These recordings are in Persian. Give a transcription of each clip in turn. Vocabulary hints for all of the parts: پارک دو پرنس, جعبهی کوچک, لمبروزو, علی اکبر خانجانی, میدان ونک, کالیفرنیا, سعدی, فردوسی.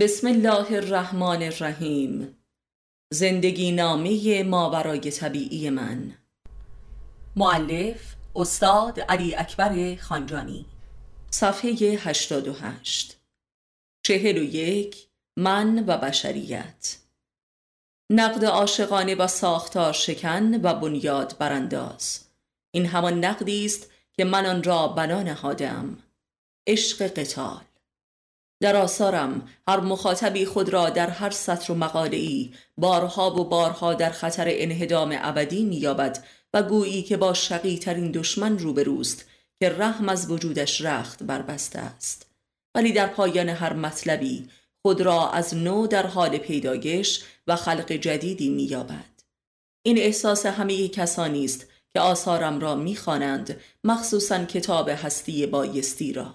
بسم الله الرحمن الرحیم. زندگی نامه ماورای طبیعی من. مؤلف استاد علی اکبر خانجانی. صفحه 88. 41 من و بشریت. نقد عاشقانه و ساختار شکن و بنیاد برانداز. این همان نقدی است که من آن را بنا نهادم. عشق قتال. در آثارم هر مخاطبی خود را در هر سطر و مقاله‌ای بارها و بارها در خطر انهدام ابدی می‌یابد و گویی که با شقی‌ترین دشمن روبروست که رحم از وجودش رخت بربسته است، ولی در پایان هر مطلبی خود را از نو در حال پیدایش و خلق جدیدی می‌یابد. این احساس همه کسانی است که آثارم را می‌خوانند، مخصوصاً کتاب هستی بایستی را.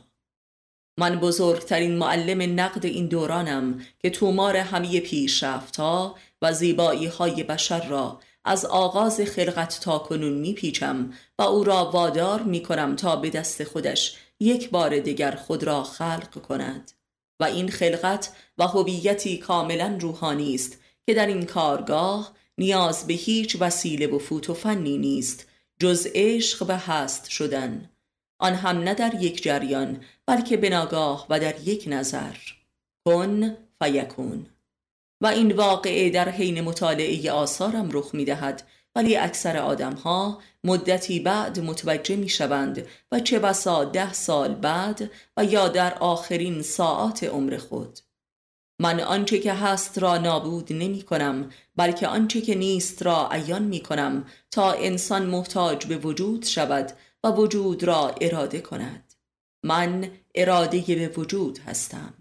من بزرگترین معلم نقد این دورانم که تومار همه پیشرفت‌ها و زیبایی‌های بشر را از آغاز خلقت تا کنون میپیچم و او را وادار میکنم تا به دست خودش یک بار دیگر خود را خلق کند، و این خلقت و هویتی کاملا روحانی است که در این کارگاه نیاز به هیچ وسیله و فوت و فنی نیست جز عشق و هست شدن، آن هم نه در یک جریان بلکه بناگاه و در یک نظر. کن فیکون. و این واقعه در حین مطالعه آثارم رخ می‌دهد، ولی اکثر آدم‌ها مدتی بعد متوجه می‌شوند و چه بسا 10 سال بعد و یا در آخرین ساعات عمر خود. من آنچه که هست را نابود نمی‌کنم، بلکه آنچه که نیست را عیان می‌کنم تا انسان محتاج به وجود شود و وجود را اراده کند. من اراده به وجود هستم.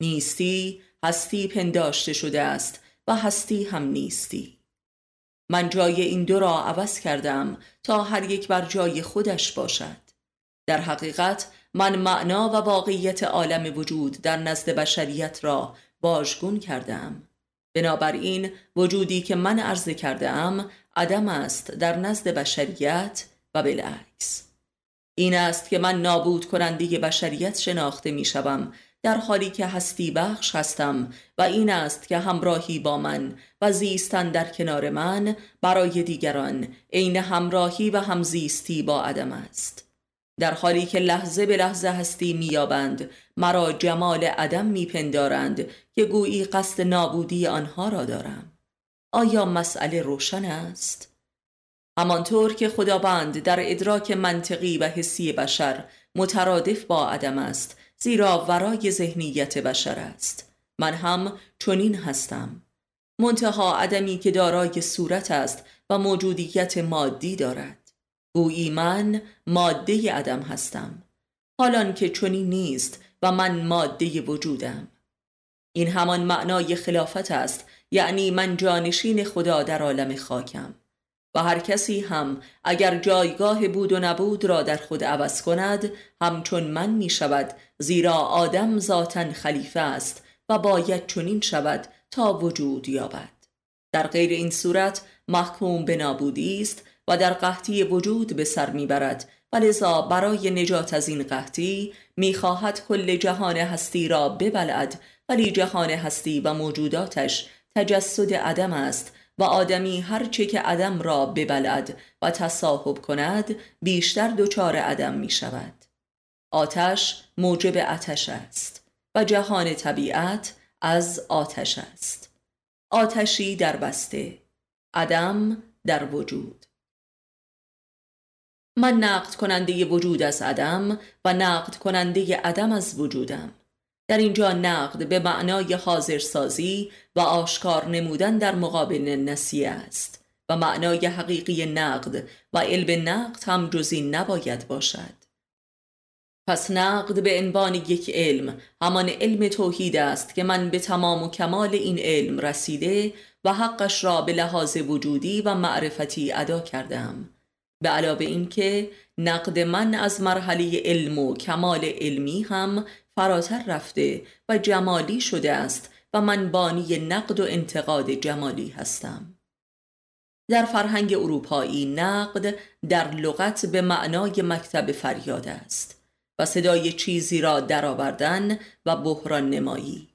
نیستی هستی پنداشته شده است و هستی هم نیستی. من جای این دو را عوض کردم تا هر یک بر جای خودش باشد. در حقیقت من معنا و واقعیت عالم وجود در نزد بشریت را واژگون کردم. بنابراین وجودی که من عرضه کردم عدم است در نزد بشریت و بالعکس. این است که من نابود کننده بشریت شناخته می شوم، در حالی که هستی بخش هستم، و این است که همراهی با من و زیستن در کنار من برای دیگران عین همراهی و همزیستی با عدم است. در حالی که لحظه به لحظه هستی می‌یابند، مرا جمال عدم می‌پندارند که گویی قصد نابودی آنها را دارم. آیا مسئله روشن است؟ همانطور که خداوند در ادراک منطقی و حسی بشر مترادف با عدم است، زیرا ورای ذهنیت بشر است، من هم چنین هستم. منتها عدمی که دارای صورت است و موجودیت مادی دارد. گویی من ماده عدم هستم، حالان که چنین نیست و من ماده وجودم. این همان معنای خلافت است، یعنی من جانشین خدا در عالم خاکم. و هر کسی هم اگر جایگاه بود و نبود را در خود عوض کند، همچون من می شود، زیرا آدم ذاتاً خلیفه است و باید چنین شود تا وجود یابد. در غیر این صورت محکوم به نابودی است و در قحطی وجود به سر می برد، و لذا برای نجات از این قحطی می خواهد کل جهان هستی را ببلعد، ولی جهان هستی و موجوداتش تجسد عدم است، و آدمی هرچه که عدم را ببلد و تصاحب کند بیشتر دچار عدم می شود. آتش موجب آتش است و جهان طبیعت از آتش است. آتشی در بسته، عدم در وجود. من نقد کننده وجود از عدم و نقد کننده عدم از وجودم. در اینجا نقد به معنای حاضرسازی و آشکار نمودن در مقابل نسیه است، و معنای حقیقی نقد و علم نقد هم جز این نباید باشد. پس نقد به عنوان یک علم همان علم توحید است که من به تمام و کمال این علم رسیده و حقش را به لحاظ وجودی و معرفتی ادا کردم. به علاوه اینکه نقد من از مرحله علم و کمال علمی هم فراتر رفته و جمالی شده است و من بانی نقد و انتقاد جمالی هستم. در فرهنگ اروپایی نقد در لغت به معنای مکتب فریاد است و صدای چیزی را درآوردن و بحران نمایی.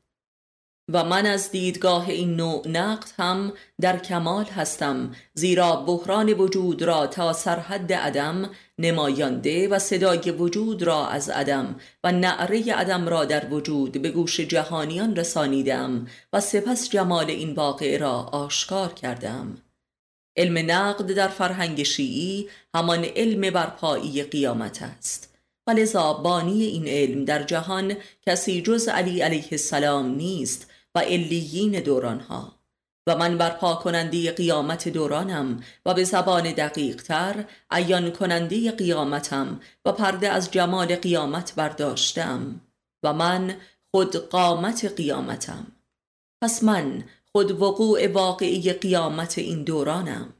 و من از دیدگاه این نوع نقد هم در کمال هستم، زیرا بحران وجود را تا سرحد عدم نماینده و صدای وجود را از عدم و نعره عدم را در وجود به گوش جهانیان رسانیدم و سپس جمال این واقعه را آشکار کردم. علم نقد در فرهنگ شیعی همان علم برپایی قیامت است، ولذا بانی این علم در جهان کسی جز علی علیه السلام نیست و علیین دورانها، و من برپا کننده قیامت دورانم و به زبان دقیق تر عیان کننده قیامتم و پرده از جمال قیامت برداشتم و من خود قامت قیامتم. پس من خود وقوع واقعی قیامت این دورانم،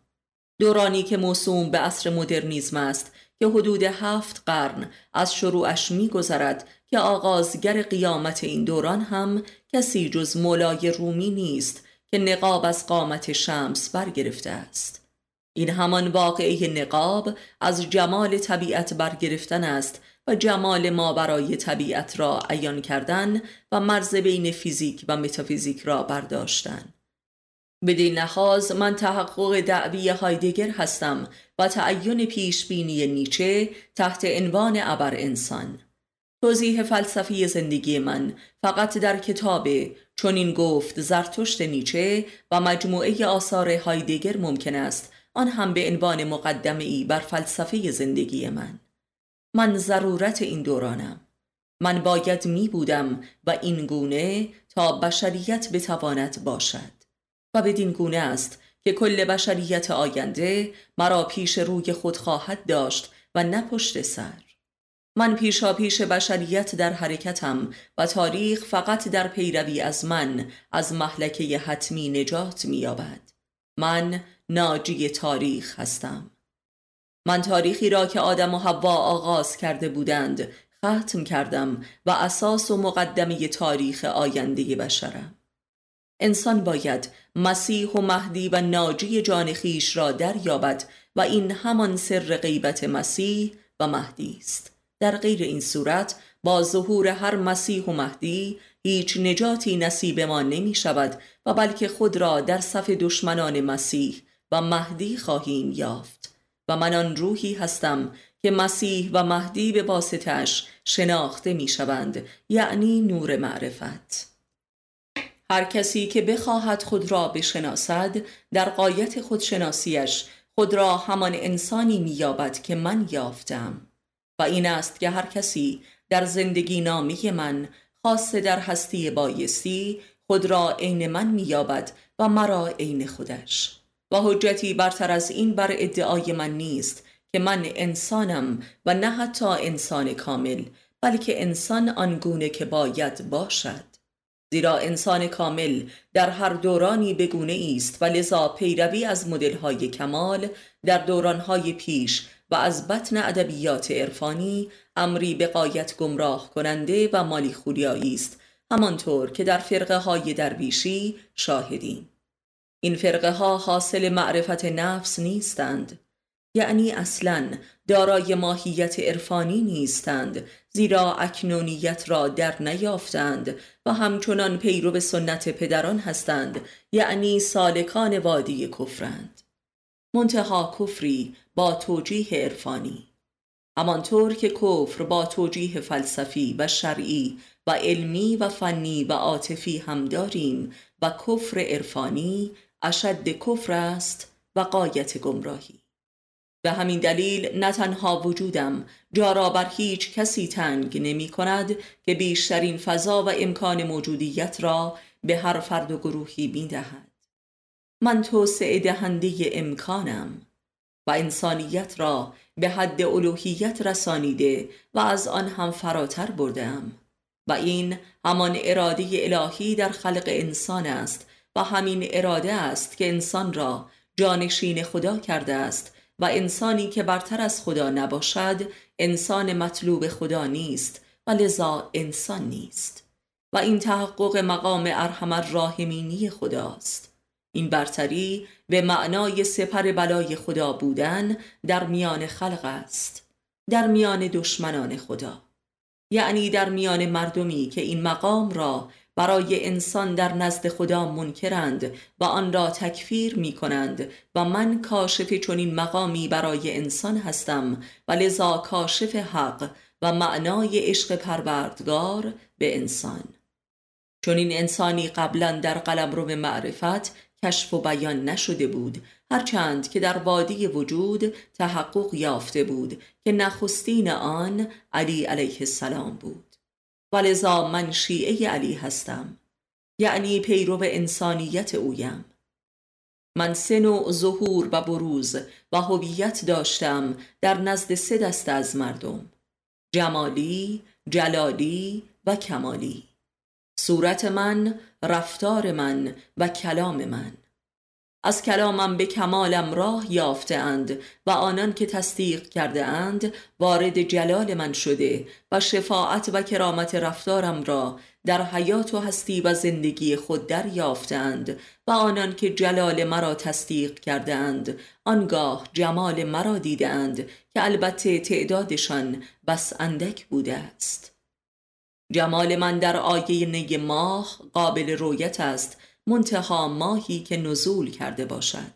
دورانی که موسوم به عصر مدرنیسم است که حدود 7 قرن از شروعش می‌گذرد که آغازگر قیامت این دوران هم کسی جز مولای رومی نیست که نقاب از قامت شمس برگرفته است. این همان واقعه نقاب از جمال طبیعت برگرفتن است و جمال ماورای طبیعت را عیان کردن و مرز بین فیزیک و متافیزیک را برداشتن. بدین لحاظ من تحقق دعوی هایدگر هستم و تعین پیشبینی نیچه تحت عنوان ابر انسان. توضیح فلسفی زندگی من فقط در کتاب چنین گفت زرتشت نیچه و مجموعه آثار هایدگر ممکن است، آن هم به عنوان مقدمه‌ای بر فلسفه زندگی من. من ضرورت این دورانم، من باید می بودم و این گونه تا بشریت بتواند باشد و بدین گونه است که کل بشریت آینده مرا پیش روی خود خواهد داشت و نه پشت سر. من پیشاپیش بشریت در حرکتم و تاریخ فقط در پیروی از من از مهلکه حتمی نجات می‌یابد. من ناجی تاریخ هستم. من تاریخی را که آدم و حوا آغاز کرده بودند ختم کردم و اساس و مقدمه تاریخ آینده بشرم. انسان باید مسیح و مهدی و ناجی جان خیش را دریابد و این همان سر غیبت مسیح و مهدی است. در غیر این صورت با ظهور هر مسیح و مهدی هیچ نجاتی نصیب ما نمی شود و بلکه خود را در صف دشمنان مسیح و مهدی خواهیم یافت. و من آن روحی هستم که مسیح و مهدی به واسطه‌اش شناخته می شوند، یعنی نور معرفت. هر کسی که بخواهد خود را بشناسد در غایت خودشناسیش خود را همان انسانی می‌یابد که من یافتم. و این است که هر کسی در زندگی نامه من خاصه در هستی بایستی خود را عین من می‌یابد و مرا عین خودش، و حجتی برتر از این بر ادعای من نیست که من انسانم و نه حتی انسان کامل، بلکه انسان آنگونه که باید باشد، زیرا انسان کامل در هر دورانی بگونه است و لذا پیروی از مدل‌های کمال در دوران‌های پیش و از بطن ادبیات عرفانی امری به غایت گمراه کننده و مالیخولیایی است، همانطور که در فرقه‌های درویشی شاهدیم. این فرقه‌ها حاصل معرفت نفس نیستند، یعنی اصلاً دارای ماهیت عرفانی نیستند، زیرا اکنونیت را در نیافتند و همچنان پیرو سنت پدران هستند، یعنی سالکان وادی کفرند، منتها کفری با توجیه عرفانی، همانطور که کفر با توجیه فلسفی و شرعی و علمی و فنی و عاطفی هم داریم و کفر عرفانی اشد کفر است و غایت گمراهی. به همین دلیل نه تنها وجودم جا را بر هیچ کسی تنگ نمی کند که بیشترین فضا و امکان موجودیت را به هر فرد و گروهی می دهد. من توسعه دهنده امکانم و انسانیت را به حد الوهیت رسانیده و از آن هم فراتر بردم و این همان اراده الهی در خلق انسان است و همین اراده است که انسان را جانشین خدا کرده است و انسانی که برتر از خدا نباشد انسان مطلوب خدا نیست و لذا انسان نیست و این تحقق مقام ارحم الراحمینی خداست. این برتری به معنای سپر بلای خدا بودن در میان خلق است، در میان دشمنان خدا، یعنی در میان مردمی که این مقام را برای انسان در نزد خدا منکرند و آن را تکفیر می کنند و من کاشف چنین مقامی برای انسان هستم و لذا کاشف حق و معنای عشق پروردگار به انسان. چون این انسانی قبلا در قلمرو معرفت کشف و بیان نشده بود، هرچند که در وادی وجود تحقق یافته بود که نخستین آن علی علیه السلام بود. ولذا من شیعه علی هستم، یعنی پیرو انسانیت اویم. من سه نوع ظهور و بروز و هویت داشتم در نزد سه دسته از مردم: جمالی، جلالی و کمالی. صورت من، رفتار من و کلام من. از کلامم به کمالم راه یافته اند و آنان که تصدیق کرده اند وارد جلال من شده و شفاعت و کرامت رفتارم را در حیات و هستی و زندگی خود دریافته اند و آنان که جلال مرا تصدیق کرده اند آنگاه جمال مرا دیده اند که البته تعدادشان بس اندک بوده است. جمال من در آیه نی ماه قابل رویت است، منتها ماهی که نزول کرده باشد.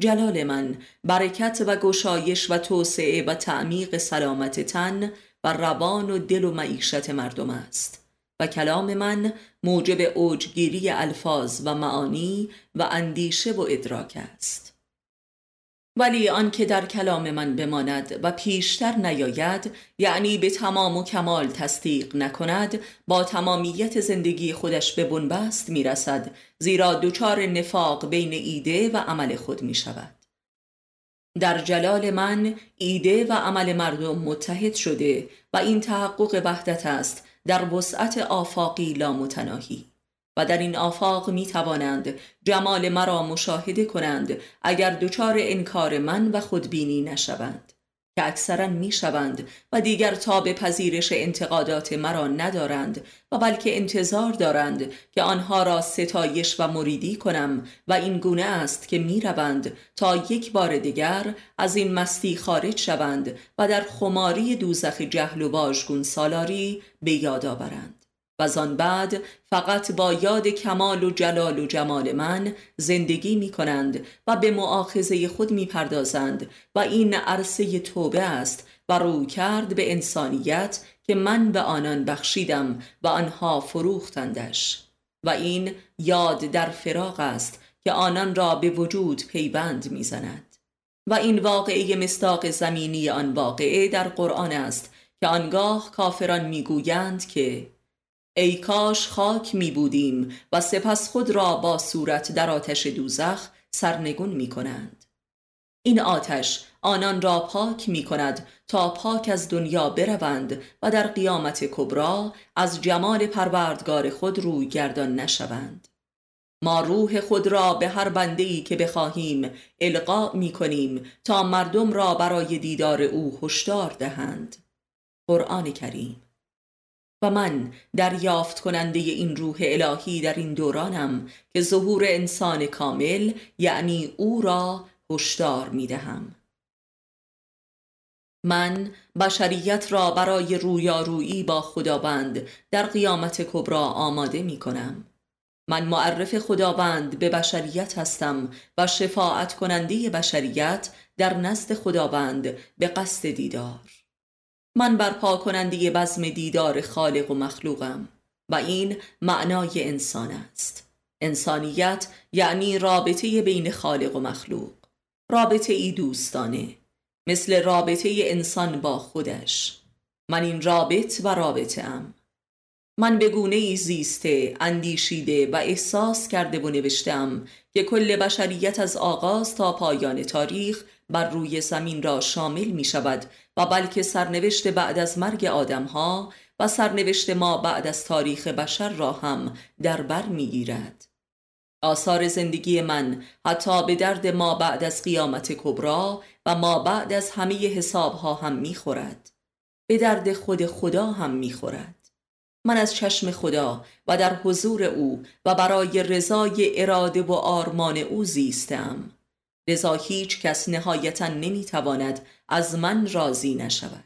جلال من برکت و گشایش و توسعه و تعمیق سلامت تن و روان و دل و معیشت مردم است و کلام من موجب اوجگیری الفاظ و معانی و اندیشه و ادراک است. ولی آن که در کلام من بماند و پیشتر نیاید، یعنی به تمام و کمال تصدیق نکند، با تمامیت زندگی خودش به بنبست میرسد، زیرا دچار نفاق بین ایده و عمل خود می شود. در جلال من ایده و عمل مردم متحد شده و این تحقق وحدت است در وسعت آفاقی لامتناهی و در این آفاق می توانند جمال مرا مشاهده کنند اگر دچار انکار من و خودبینی نشوند که اکثرا می شوند و دیگر تاب پذیرش انتقادات مرا ندارند و بلکه انتظار دارند که آنها را ستایش و مریدی کنم و این گونه است که می روند تا یک بار دیگر از این مستی خارج شوند و در خماری دوزخ جهل و واژگون سالاری به یاد آورند و آن بعد فقط با یاد کمال و جلال و جمال من زندگی می کنند و به مؤاخذه خود می پردازند و این عرصه توبه است و رویکرد به انسانیت که من به آنان بخشیدم و آنها فروختندش و این یاد در فراق است که آنان را به وجود پیوند می زند و این واقعه مصداق زمینی آن واقعه در قرآن است که آنگاه کافران می گویند که ای کاش خاک می بودیم و سپس خود را با صورت در آتش دوزخ سرنگون می کنند. این آتش آنان را پاک می کند تا پاک از دنیا بروند و در قیامت کبرا از جمال پروردگار خود روی گردان نشوند. ما روح خود را به هر بنده‌ای که بخواهیم القا می کنیم تا مردم را برای دیدار او هشدار دهند. قرآن کریم. و من دریافت کننده این روح الهی در این دورانم که ظهور انسان کامل یعنی او را هشدار می دهم. من بشریت را برای رویارویی با خداوند در قیامت کبری آماده می کنم. من معرف خداوند به بشریت هستم و شفاعت کننده بشریت در نزد خداوند به قصد دیدار. من برپا کننده بزم دیدار خالق و مخلوقم و این معنای انسان است. انسانیت یعنی رابطه بین خالق و مخلوق، رابطه ای دوستانه، مثل رابطه انسان با خودش. من این رابط و رابطه ام. من به گونه ای زیسته، اندیشیده و احساس کرده و نوشتم که کل بشریت از آغاز تا پایان تاریخ بر روی زمین را شامل می شود و بلکه سرنوشت بعد از مرگ آدم ها و سرنوشت ما بعد از تاریخ بشر را هم دربر می گیرد. آثار زندگی من حتی به درد ما بعد از قیامت کبری و ما بعد از همه حساب ها هم می خورد. به درد خود خدا هم می خورد. من از چشم خدا و در حضور او و برای رضای اراده و آرمان او زیستم، لذا هیچ کس نهایتا نمیتواند از من راضی نشود.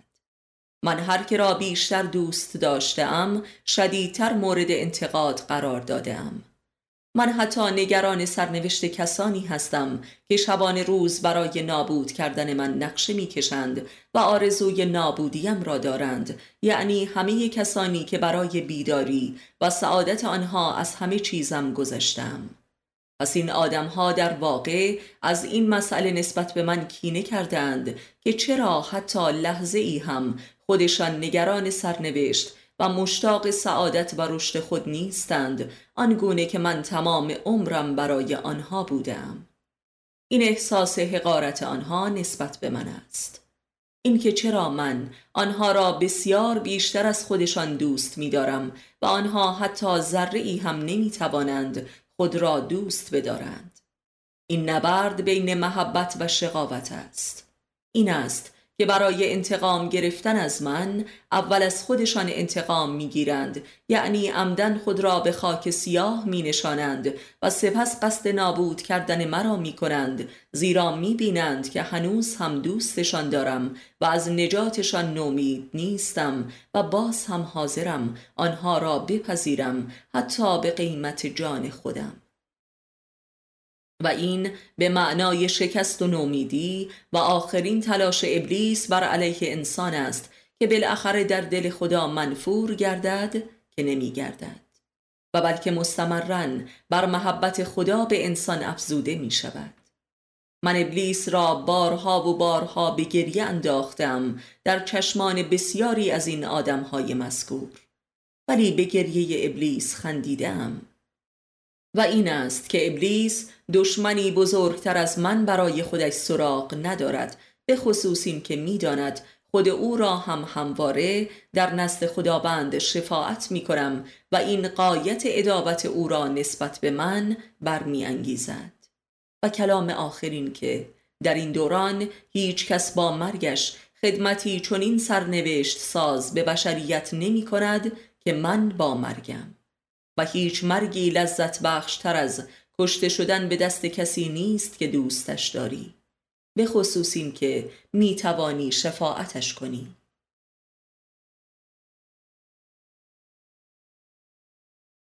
من هر که را بیشتر دوست داشتم شدیدتر مورد انتقاد قرار دادم. من حتی نگران سرنوشت کسانی هستم که شبان روز برای نابود کردن من نقشه می کشند و آرزوی نابودیم را دارند، یعنی همه کسانی که برای بیداری و سعادت آنها از همه چیزم گذشتم. پس این آدمها در واقع از این مسئله نسبت به من کینه کردند که چرا حتی لحظه ای هم خودشان نگران سرنوشت و مشتاق سعادت و رشد خود نیستند، آنگونه که من تمام عمرم برای آنها بودم. این احساس حقارت آنها نسبت به من است. اینکه چرا من آنها را بسیار بیشتر از خودشان دوست می‌دارم و آنها حتی ذره‌ای هم نمی‌توانند خود را دوست بدارند. این نبرد بین محبت و شقاوت است. این است که برای انتقام گرفتن از من اول از خودشان انتقام میگیرند، یعنی عمدن خود را به خاک سیاه می نشانند و سپس قصد نابود کردن مرا می کنند، زیرا می بینند که هنوز هم دوستشان دارم و از نجاتشان نومید نیستم و باز هم حاضرم آنها را بپذیرم حتی به قیمت جان خودم. و این به معنای شکست و نومیدی و آخرین تلاش ابلیس بر علیه انسان است که بالاخره در دل خدا منفور گردد که نمی گردد و بلکه مستمراً بر محبت خدا به انسان افزوده می شود. من ابلیس را بارها و بارها به گریه انداختم در چشمان بسیاری از این آدمهای مذکور، ولی به گریه ابلیس خندیدم. و این است که ابلیس دشمنی بزرگتر از من برای خودش سراغ ندارد، به خصوص این که می داند خود او را هم همواره در نزد خداوند شفاعت می کنم و این غایت عداوت او را نسبت به من برمی انگیزد. و کلام آخرین که در این دوران هیچ کس با مرگش خدمتی چنین سرنوشت ساز به بشریت نمی کند که من با مرگم. و هیچ مرگی لذت بخش تر از کشته شدن به دست کسی نیست که دوستش داری، به خصوص این که می توانی شفاعتش کنی.